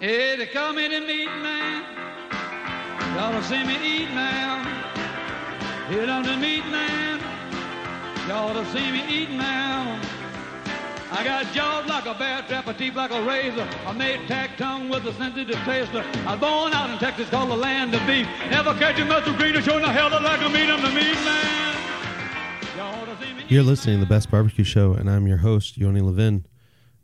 Hey, they call me the meat man. Y'all don't see me eat now. Hit on the meat man. Y'all don't see me eat now. I got jaws like a bear trap, a teeth like a razor. I made tack tongue with a sensitive taster. I was born out in Texas, called the land of beef. Never catch a muscle greener, showing the hell like a meat. I'm the meat man. Y'all don't see me. You're listening to The Best Barbecue Show, and I'm your host, Yoni Levin.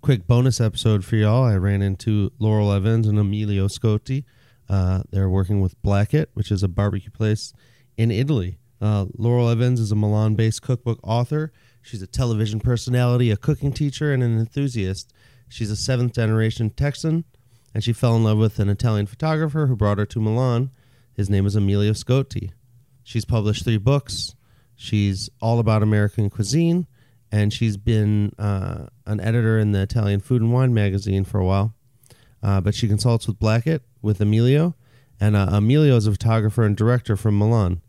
Quick bonus episode for y'all. I ran into Laurel Evans and Emilio Scotti. They're working with Blackett, which is a barbecue place in Italy. Laurel Evans is a Milan-based cookbook author. She's a television personality, a cooking teacher, and an enthusiast. She's a seventh-generation Texan, and she fell in love with an Italian photographer who brought her to Milan. His name is Emilio Scotti. She's published 3 books. She's all about American cuisine. And she's been an editor in the Italian Food&Wine magazine for a while. But she consults with Blackett, with Emilio. And Emilio is a photographer and director from Milan.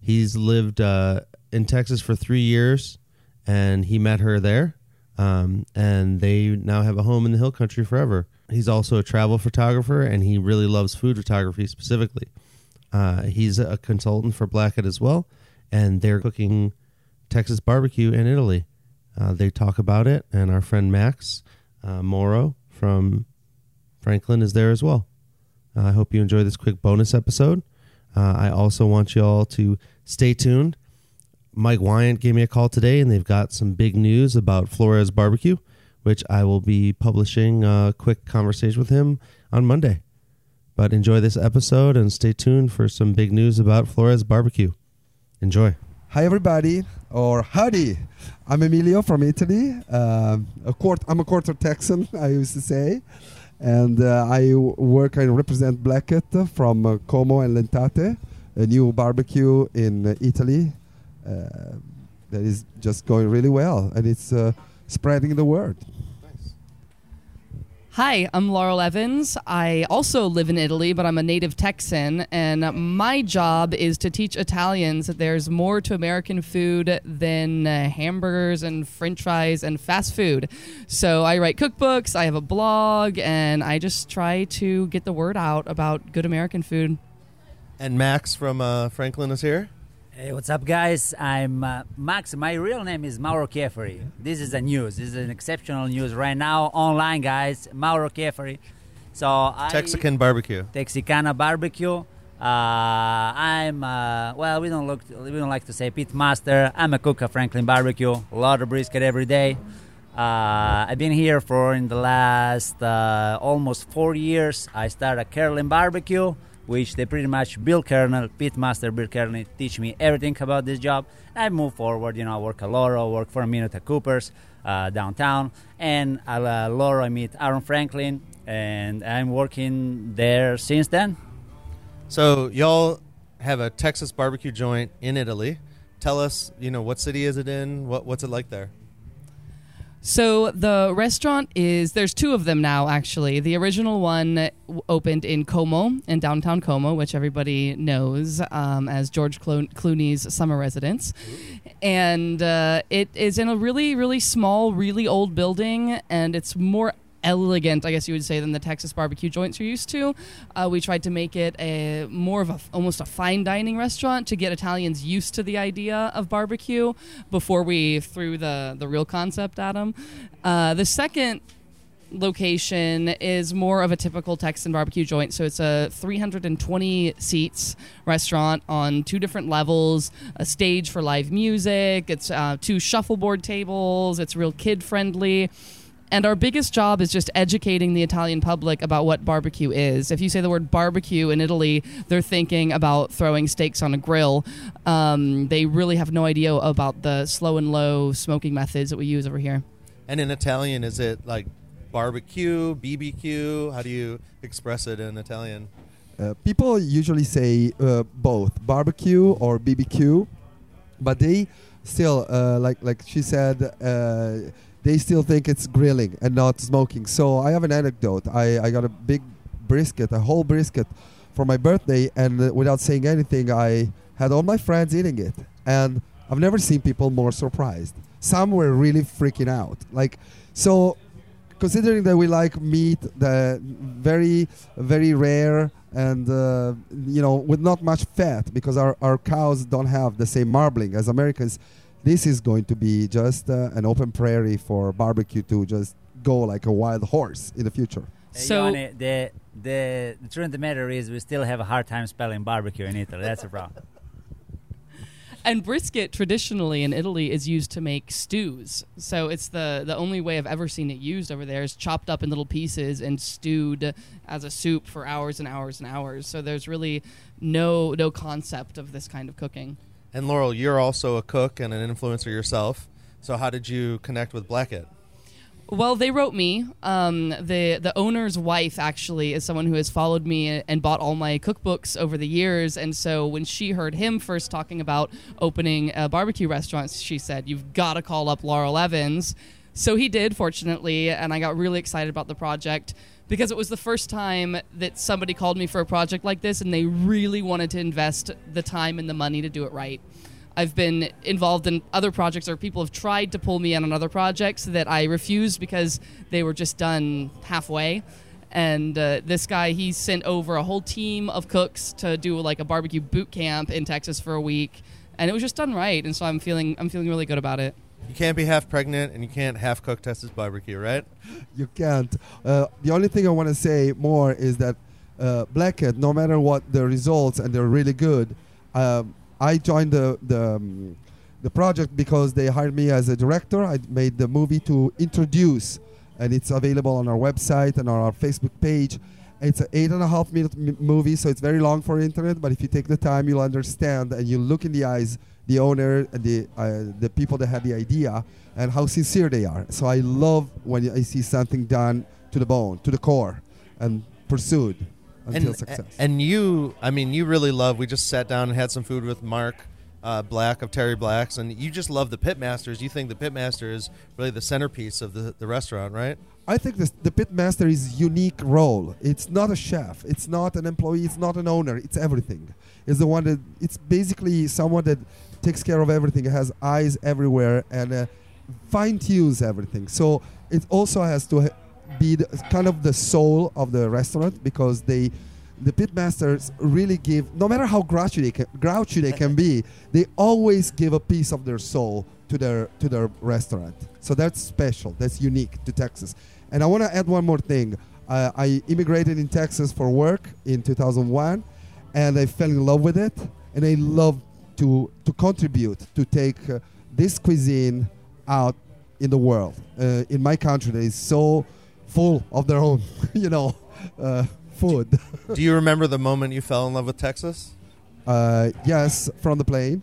He's lived in Texas for 3 years, and he met her there. And they now have a home in the Hill Country forever. He's also a travel photographer, and he really loves food photography specifically. He's a consultant for Blackett as well, and they're cooking Texas barbecue in Italy. They talk about it, and our friend Max Mauro from Franklin is there as well. I hope you enjoy this quick bonus episode. I also want you all to stay tuned. Mike Wyant gave me a call today, and they've got some big news about Flores Barbecue, which I will be publishing a quick conversation with him on Monday. But enjoy this episode, and stay tuned for some big news about Flores Barbecue. Enjoy. Hi, everybody, or howdy. I'm Emilio from Italy. I'm a quarter Texan, I used to say. And I represent Blackett from Como and Lentate, a new barbecue in Italy that is just going really well. And it's spreading the word. Nice. Hi, I'm Laurel Evans. I also live in Italy, but I'm a native Texan. And my job is to teach Italians that there's more to American food than hamburgers and french fries and fast food. So I write cookbooks, I have a blog, and I just try to get the word out about good American food. And Max from Franklin is here. Hey, what's up, guys? I'm Max. My real name is Mauro Chiefari. This is the news. This is an exceptional news right now online, guys. Mauro Chiefari. So Texican barbecue. Texicana barbecue. We don't like to say pit master. I'm a cook at Franklin Barbecue. A lot of brisket every day. I've been here for in the last almost 4 years. I started at Kerlin Barbecue, which they pretty much, Bill Kernel, pitmaster Bill Kernel, teach me everything about this job. I move forward, I work at Loro, work for a minute at Cooper's downtown, and at Loro I meet Aaron Franklin, and I'm working there since then. So y'all have a Texas barbecue joint in Italy. Tell us, what city is it in? What's it like there? So the restaurant there's 2 of them now, actually. The original one opened in Como, in downtown Como, which everybody knows as George Clooney's summer residence. And it is in a really, really small, really old building, and it's more elegant, I guess you would say, than the Texas barbecue joints you're used to. We tried to make it almost a fine dining restaurant to get Italians used to the idea of barbecue before we threw the real concept at them. The second location is more of a typical Texan barbecue joint. So it's a 320 seats restaurant on 2 different levels, a stage for live music. It's 2 shuffleboard tables. It's real kid friendly. And our biggest job is just educating the Italian public about what barbecue is. If you say the word barbecue in Italy, they're thinking about throwing steaks on a grill. They really have no idea about the slow and low smoking methods that we use over here. And in Italian, is it like barbecue, BBQ? How do you express it in Italian? People usually say both, barbecue or BBQ. But they still, like she said... They still think it's grilling and not smoking. So I have an anecdote. I got a big brisket, a whole brisket for my birthday, and without saying anything, I had all my friends eating it. And I've never seen people more surprised. Some were really freaking out. Considering that we like meat, the very, very rare and, you know, with not much fat, because our cows don't have the same marbling as Americans. This is going to be just an open prairie for barbecue to just go like a wild horse in the future. So Yoni, the truth of the matter is we still have a hard time spelling barbecue in Italy. That's a problem. And brisket traditionally in Italy is used to make stews. So it's the only way I've ever seen it used over there is chopped up in little pieces and stewed as a soup for hours and hours and hours. So there's really no concept of this kind of cooking. And Laurel, you're also a cook and an influencer yourself. So how did you connect with Blackett? Well, they wrote me. The owner's wife, actually, is someone who has followed me and bought all my cookbooks over the years. And so when she heard him first talking about opening a barbecue restaurant, she said, "You've got to call up Laurel Evans." So he did, fortunately, and I got really excited about the project because it was the first time that somebody called me for a project like this, and they really wanted to invest the time and the money to do it right. I've been involved in other projects, or people have tried to pull me in on other projects that I refused because they were just done halfway. And this guy, he sent over a whole team of cooks to do like a barbecue boot camp in Texas for a week, and it was just done right. And so I'm feeling really good about it. You can't be half pregnant, and you can't half cook Texas barbecue, right? You can't. The only thing I want to say more is that Blackett, no matter what the results, and they're really good. I joined the project because they hired me as a director. I made the movie to introduce, and it's available on our website and on our Facebook page. It's an 8.5-minute movie, so it's very long for internet, but if you take the time, you'll understand, and you look in the eyes the owner and the people that had the idea and how sincere they are. So I love when I see something done to the bone, to the core, and pursued. Until success. And you, I mean, you really love, we just sat down and had some food with Mark Black of Terry Black's, and you just love the Pitmasters. You think the Pitmaster is really the centerpiece of the restaurant, right? I think the Pitmaster is unique role. It's not a chef. It's not an employee. It's not an owner. It's everything. It's the one that, it's basically someone that takes care of everything, has eyes everywhere, and fine-tunes everything. So it also has to be kind of the soul of the restaurant, because the pitmasters really give, no matter how grouchy they can be, they always give a piece of their soul to their restaurant. So that's special. That's unique to Texas. And I want to add one more thing. I immigrated in Texas for work in 2001, and I fell in love with it. And I love to contribute, to take this cuisine out in the world, in my country that is so full of their own, you know, food. Do you remember the moment you fell in love with Texas? Yes, from the plane.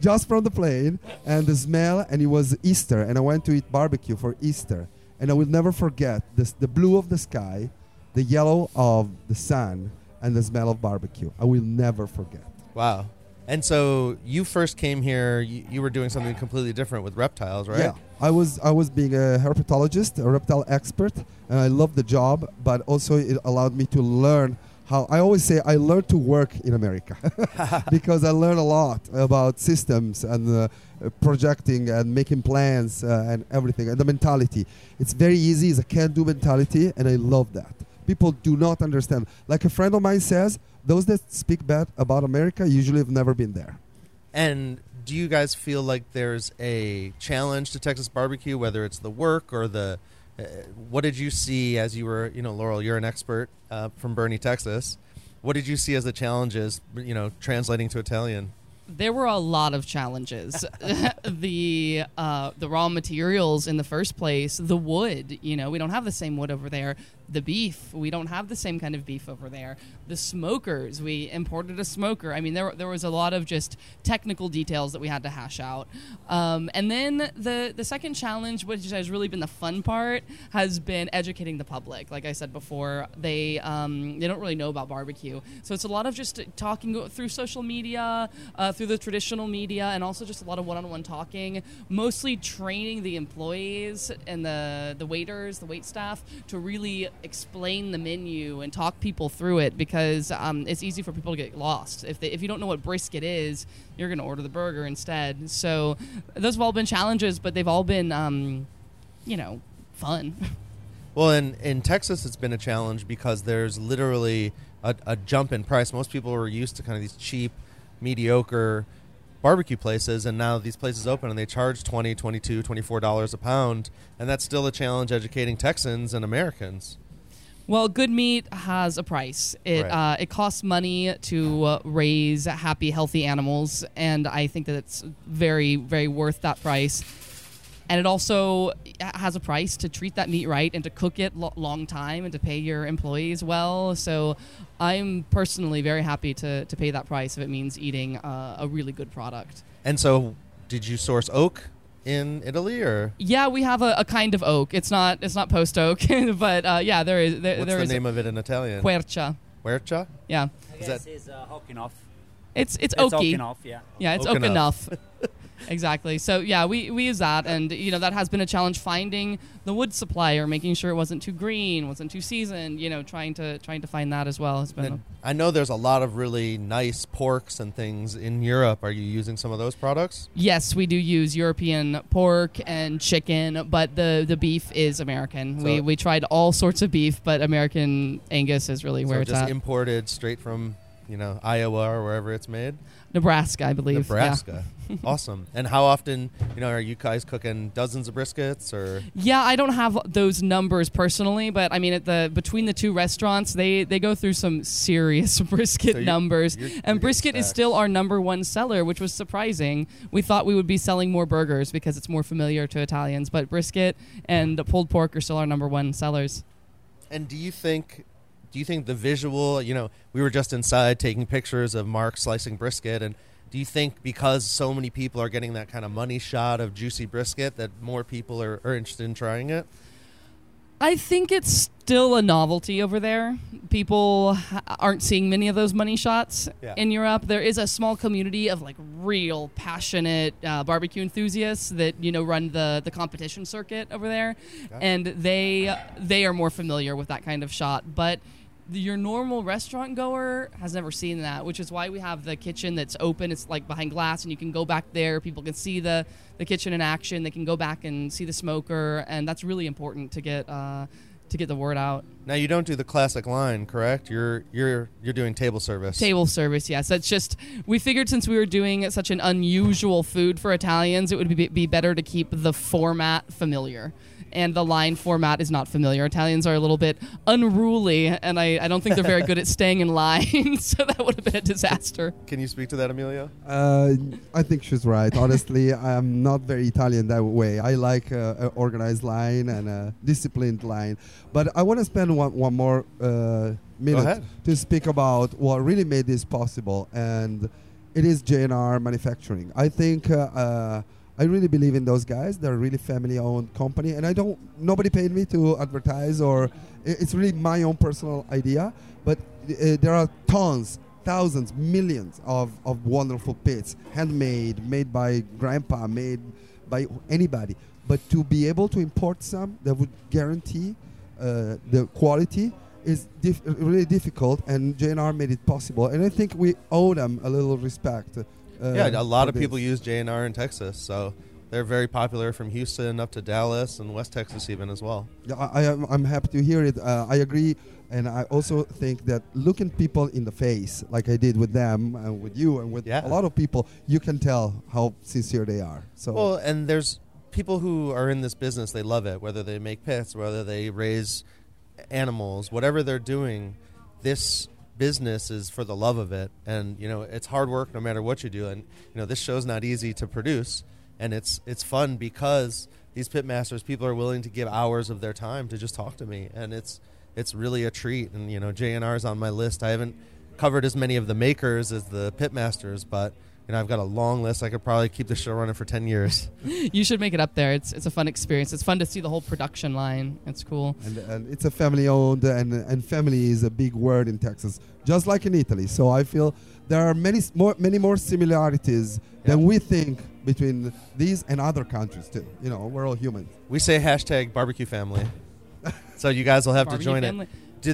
Just from the plane. And the smell, and it was Easter, and I went to eat barbecue for Easter. And I will never forget this, the blue of the sky, the yellow of the sun, and the smell of barbecue. I will never forget. Wow. And so you first came here, you were doing something completely different with reptiles, right? Yeah, I was being a herpetologist, a reptile expert, and I loved the job, but also it allowed me to learn how, I always say I learned to work in America because I learned a lot about systems and projecting and making plans and everything, and the mentality. It's very easy, it's a can-do mentality, and I love that. People do not understand. Like a friend of mine says, those that speak bad about America usually have never been there. And do you guys feel like there's a challenge to Texas barbecue, whether it's the work or the... what did you see as you were... You know, Laurel, you're an expert from Burnet, Texas. What did you see as the challenges, you know, translating to Italian? There were a lot of challenges. The raw materials in the first place, the wood, you know, we don't have the same wood over there. The beef, we don't have the same kind of beef over there. The smokers, we imported a smoker. I mean, there was a lot of just technical details that we had to hash out. And then the second challenge, which has really been the fun part, has been educating the public. Like I said before, they don't really know about barbecue. So it's a lot of just talking through social media, through the traditional media, and also just a lot of one-on-one talking, mostly training the employees and the waiters, the wait staff, to really explain the menu and talk people through it, because it's easy for people to get lost. If you don't know what brisket is, you're going to order the burger instead. So those have all been challenges, but they've all been, you know, fun. Well, in Texas, it's been a challenge because there's literally a jump in price. Most people are used to kind of these cheap, mediocre barbecue places, and now these places open and they charge $20, $22, $24 a pound, and that's still a challenge educating Texans and Americans. Well, good meat has a price. It costs money to raise happy, healthy animals, and I think that it's very, very worth that price. And it also has a price to treat that meat right and to cook it long time and to pay your employees well. So I'm personally very happy to pay that price if it means eating a really good product. And so did you source oak in Italy or? Yeah, we have a kind of oak. It's not post oak, but yeah, there is. What's the name of it in Italian? Quercia. Quercia? Yeah. I guess it's Okinoff. It's oaky. It's Okinoff, yeah. Yeah, it's Okinoff. Exactly. So, yeah, we use that. And, you know, that has been a challenge finding the wood supplier, making sure it wasn't too green, wasn't too seasoned, you know, trying to find that as well. I know there's a lot of really nice porks and things in Europe. Are you using some of those products? Yes, we do use European pork and chicken, but the beef is American. So we tried all sorts of beef, but American Angus is really where it's at. So just imported straight from, you know, Iowa or wherever it's made? Nebraska, I believe. Nebraska. Yeah. Awesome. And how often, you know, are you guys cooking dozens of briskets or? Yeah, I don't have those numbers personally, but I mean, between the two restaurants, they go through some serious brisket numbers. And brisket is still our number one seller, which was surprising. We thought we would be selling more burgers because it's more familiar to Italians, but brisket and pulled pork are still our number one sellers. And do you think the visual, you know, we were just inside taking pictures of Mark slicing brisket, and do you think because so many people are getting that kind of money shot of juicy brisket that more people are interested in trying it? I think it's still a novelty over there. People aren't seeing many of those money shots in Europe. There is a small community of like real passionate barbecue enthusiasts that, you know, run the competition circuit over there, and they are more familiar with that kind of shot. But your normal restaurant goer has never seen that, which is why we have the kitchen that's open. It's like behind glass, and you can go back there. People can see the kitchen in action. They can go back and see the smoker, and that's really important to get the word out. Now, you don't do the classic line, correct? You're doing table service. Table service, yes. That's just, we figured since we were doing such an unusual food for Italians, it would be better to keep the format familiar. And the line format is not familiar. Italians are a little bit unruly, and I don't think they're very good at staying in line, so that would have been a disaster. Can you speak to that, Emilio? I think she's right. Honestly, I'm not very Italian that way. I like an organized line and a disciplined line. But I want to spend one more minute to speak about what really made this possible, and it is J&R Manufacturing. I think... I really believe in those guys. They're a really family-owned company, and nobody paid me to advertise, or it's really my own personal idea, but there are tons, thousands, millions of wonderful pits, handmade, made by grandpa, made by anybody. But to be able to import some that would guarantee the quality is really difficult, and J&R made it possible, and I think we owe them a little respect. A lot of people use JNR in Texas, so they're very popular from Houston up to Dallas and West Texas even as well. Yeah, I'm happy to hear it. I agree, and I also think that looking people in the face, like I did with them and with you and with a lot of people, you can tell how sincere they are. So well, and there's people who are in this business, they love it, whether they make pets, whether they raise animals, whatever they're doing, this business is for the love of it, and you know it's hard work no matter what you do, and you know this show's not easy to produce, and it's fun because these pitmasters, people are willing to give hours of their time to just talk to me, and it's really a treat. And you know, JNR is on my list. I haven't covered as many of the makers as the pitmasters, but you know, I've got a long list. I could probably keep the show running for 10 years. You should make it up there. It's a fun experience. It's fun to see the whole production line. It's cool. And it's a family-owned, and family is a big word in Texas, just like in Italy. So I feel there are many more similarities than we think between these and other countries, too. You know, we're all humans. We say #BBQ family. So you guys will have to join family.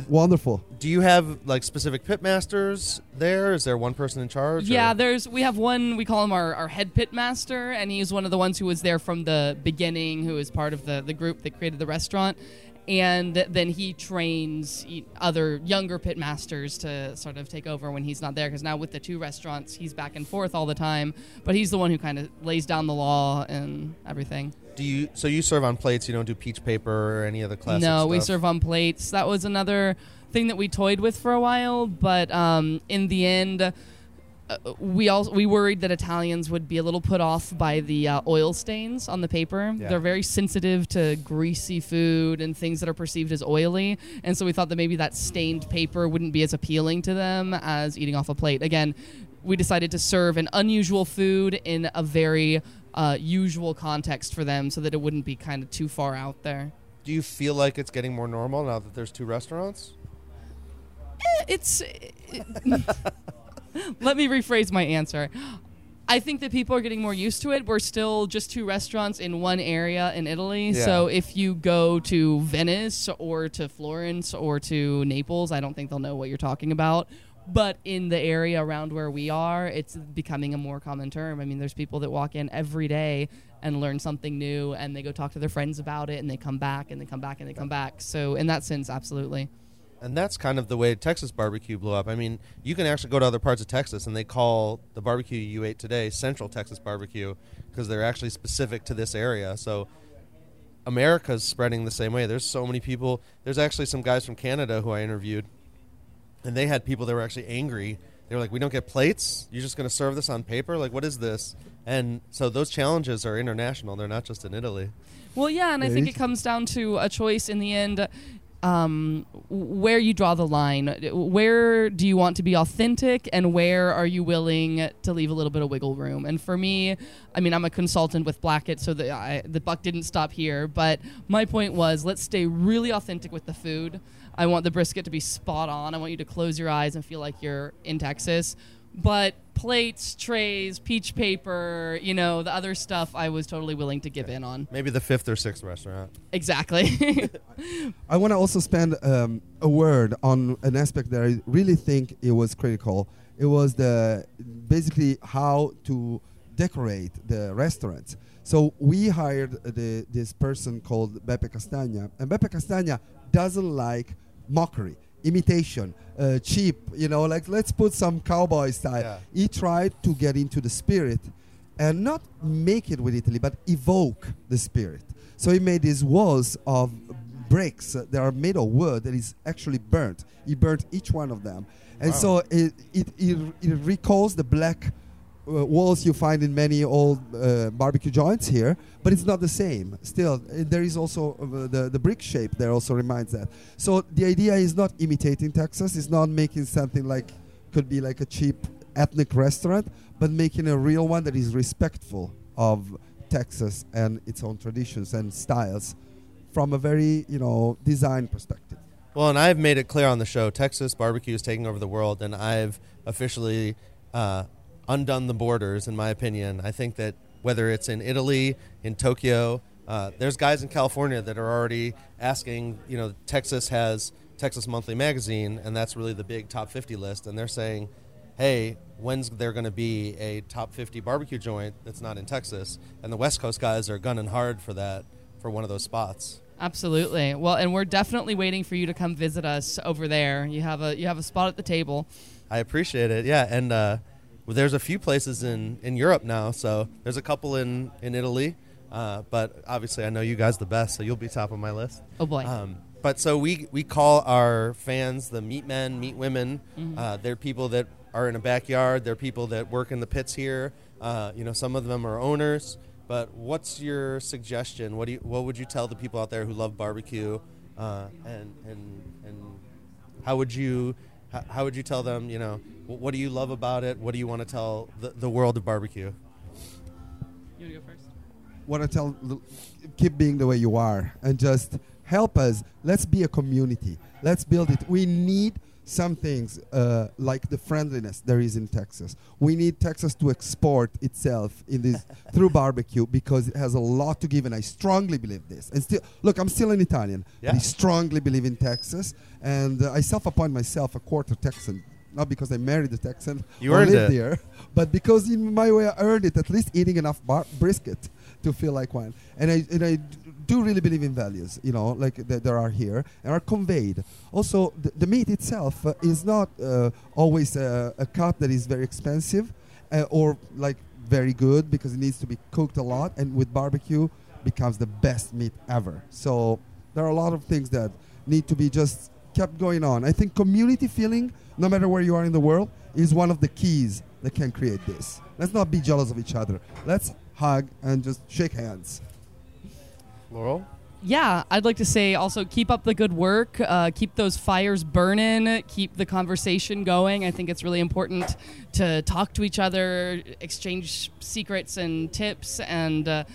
Wonderful. Do you have like specific pitmasters there? Is there one person in charge? Yeah, we have one. We call him our head pitmaster, and he's one of the ones who was there from the beginning, who is part of the group that created the restaurant. And then he trains other younger pitmasters to sort of take over when he's not there, because now with the two restaurants, he's back and forth all the time. But he's the one who kind of lays down the law and everything. So you serve on plates? You don't do peach paper or any other classic stuff? No, we serve on plates. That was another thing that we toyed with for a while, but in the end... We worried that Italians would be a little put off by the oil stains on the paper. Yeah. They're very sensitive to greasy food and things that are perceived as oily. And so we thought that maybe that stained paper wouldn't be as appealing to them as eating off a plate. Again, we decided to serve an unusual food in a very usual context for them so that it wouldn't be kind of too far out there. Do you feel like it's getting more normal now that there's two restaurants? Let me rephrase my answer. I think that people are getting more used to it. We're still just two restaurants in one area in Italy. Yeah. So if you go to Venice or to Florence or to Naples, I don't think they'll know what you're talking about. But in the area around where we are, it's becoming a more common term. I mean, there's people that walk in every day and learn something new, and they go talk to their friends about it, and they come back, and they come back, and they come back. So in that sense, absolutely. And that's kind of the way Texas barbecue blew up. I mean, you can actually go to other parts of Texas, and they call the barbecue you ate today Central Texas barbecue because they're actually specific to this area. So America's spreading the same way. There's so many people. There's actually some guys from Canada who I interviewed, and they had people that were actually angry. They were like, we don't get plates? You're just going to serve this on paper? Like, what is this? And so those challenges are international. They're not just in Italy. Well, yeah, and I think it comes down to a choice in the end. Where you draw the line. Where do you want to be authentic, and where are you willing to leave a little bit of wiggle room? And for me, I mean, I'm a consultant with Blackett, so the buck didn't stop here. But my point was, let's stay really authentic with the food. I want the brisket to be spot on. I want you to close your eyes and feel like you're in Texas. But plates, trays, peach paper, you know, the other stuff I was totally willing to give in on. Maybe the fifth or sixth restaurant. Exactly. I want to also spend a word on an aspect that I really think it was critical. It was basically how to decorate the restaurants. So we hired this person called Beppe Castagna. And Beppe Castagna doesn't like mockery. Imitation, cheap, you know, like let's put some cowboy style. Yeah. He tried to get into the spirit and not make it with Italy, but evoke the spirit. So he made these walls of bricks that are made of wood that is actually burnt. He burnt each one of them. And so it recalls the black walls you find in many old barbecue joints here, but it's not the same. Still, there is also the brick shape there also reminds that. So the idea is not imitating Texas, it's not making something like, could be like a cheap ethnic restaurant, but making a real one that is respectful of Texas and its own traditions and styles from a very, you know, design perspective. Well, and I've made it clear on the show, Texas barbecue is taking over the world, and I've officially... undone the borders, in my opinion. I think that whether it's in Italy, in Tokyo, there's guys in California that are already asking, you know, Texas has Texas Monthly Magazine, and that's really the big top 50 list, and they're saying, hey, when's there going to be a top 50 barbecue joint that's not in Texas? And the West Coast guys are gunning hard for that, for one of those spots. Absolutely. Well, and we're definitely waiting for you to come visit us over there. You have a spot at the table. I appreciate it. Yeah, and well, there's a few places in Europe now, so there's a couple in Italy, but obviously I know you guys the best, so you'll be top of my list. Oh, boy. But so we call our fans the meat men, meat women. Mm-hmm. They're people that are in a backyard. They're people that work in the pits here. You know, some of them are owners. But what's your suggestion? What would you tell the people out there who love barbecue? And how would you tell them, you know, what do you love about it? What do you want to tell the world of barbecue? You want to go first? What I tell, keep being the way you are and just help us. Let's be a community. Let's build it. We need some things like the friendliness there is in Texas. We need Texas to export itself in this through barbecue because it has a lot to give, and I strongly believe this. And still, look, I'm still an Italian. Yeah. I strongly believe in Texas, and I self-appoint myself a quarter Texan not because I married a Texan or lived here, but because in my way I earned it, at least eating enough brisket to feel like one. And I do really believe in values, you know, like there are here and are conveyed. Also, the meat itself is not always a cut that is very expensive or like very good, because it needs to be cooked a lot, and with barbecue becomes the best meat ever. So there are a lot of things that need to be just kept going on. I think community feeling, no matter where you are in the world, is one of the keys that can create this. Let's not be jealous of each other. Let's hug and just shake hands. Laurel? Yeah, I'd like to say also keep up the good work, keep those fires burning, keep the conversation going. I think it's really important to talk to each other, exchange secrets and tips, and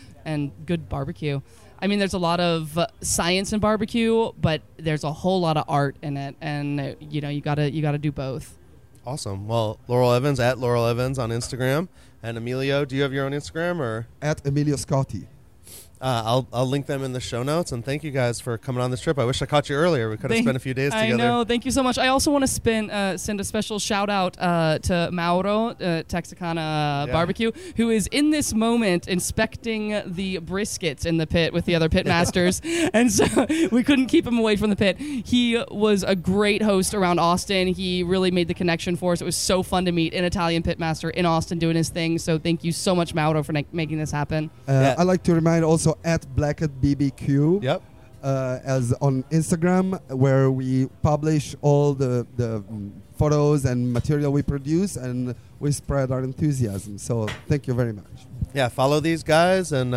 good barbecue. I mean, there's a lot of science in barbecue, but there's a whole lot of art in it, and you know, you gotta do both. Awesome. Well, Laurel Evans, at Laurel Evans on Instagram, and Emilio, do you have your own Instagram or at Emilio Scotti? I'll link them in the show notes, and thank you guys for coming on this trip. I wish I caught you earlier. We could have spent a few days together. I know. Thank you so much. I also want to send a special shout out to Mauro Texicana Barbecue, who is in this moment inspecting the briskets in the pit with the other pit masters, and so we couldn't keep him away from the pit. He was a great host around Austin. He really made the connection for us. It was so fun to meet an Italian pit master in Austin doing his thing. So thank you so much, Mauro, for making this happen. I'd like to remind also at Blacket BBQ, as on Instagram, where we publish all the photos and material we produce, and we spread our enthusiasm. So thank you very much. Yeah, follow these guys, and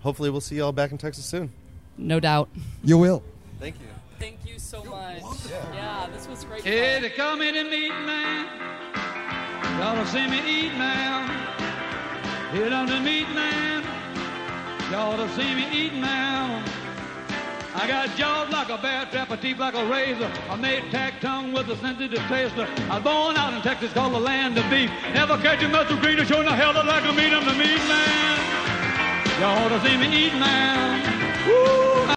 hopefully we'll see you all back in Texas soon. No doubt. You will. Thank you. Thank you so much. Yeah, this was great. Hey, they come in and meet, man. Y'all see me eat, man. Hit on the meat, man. Y'all to see me eating now. I got jaws like a bear trap, a teeth like a razor. I made tack tongue with a sensitive taster. I was born out in Texas, called the land of beef. Never catch a muscle greener, showing the hell that like a meat. I'm the meat man. Y'all to see me eating now. Woo!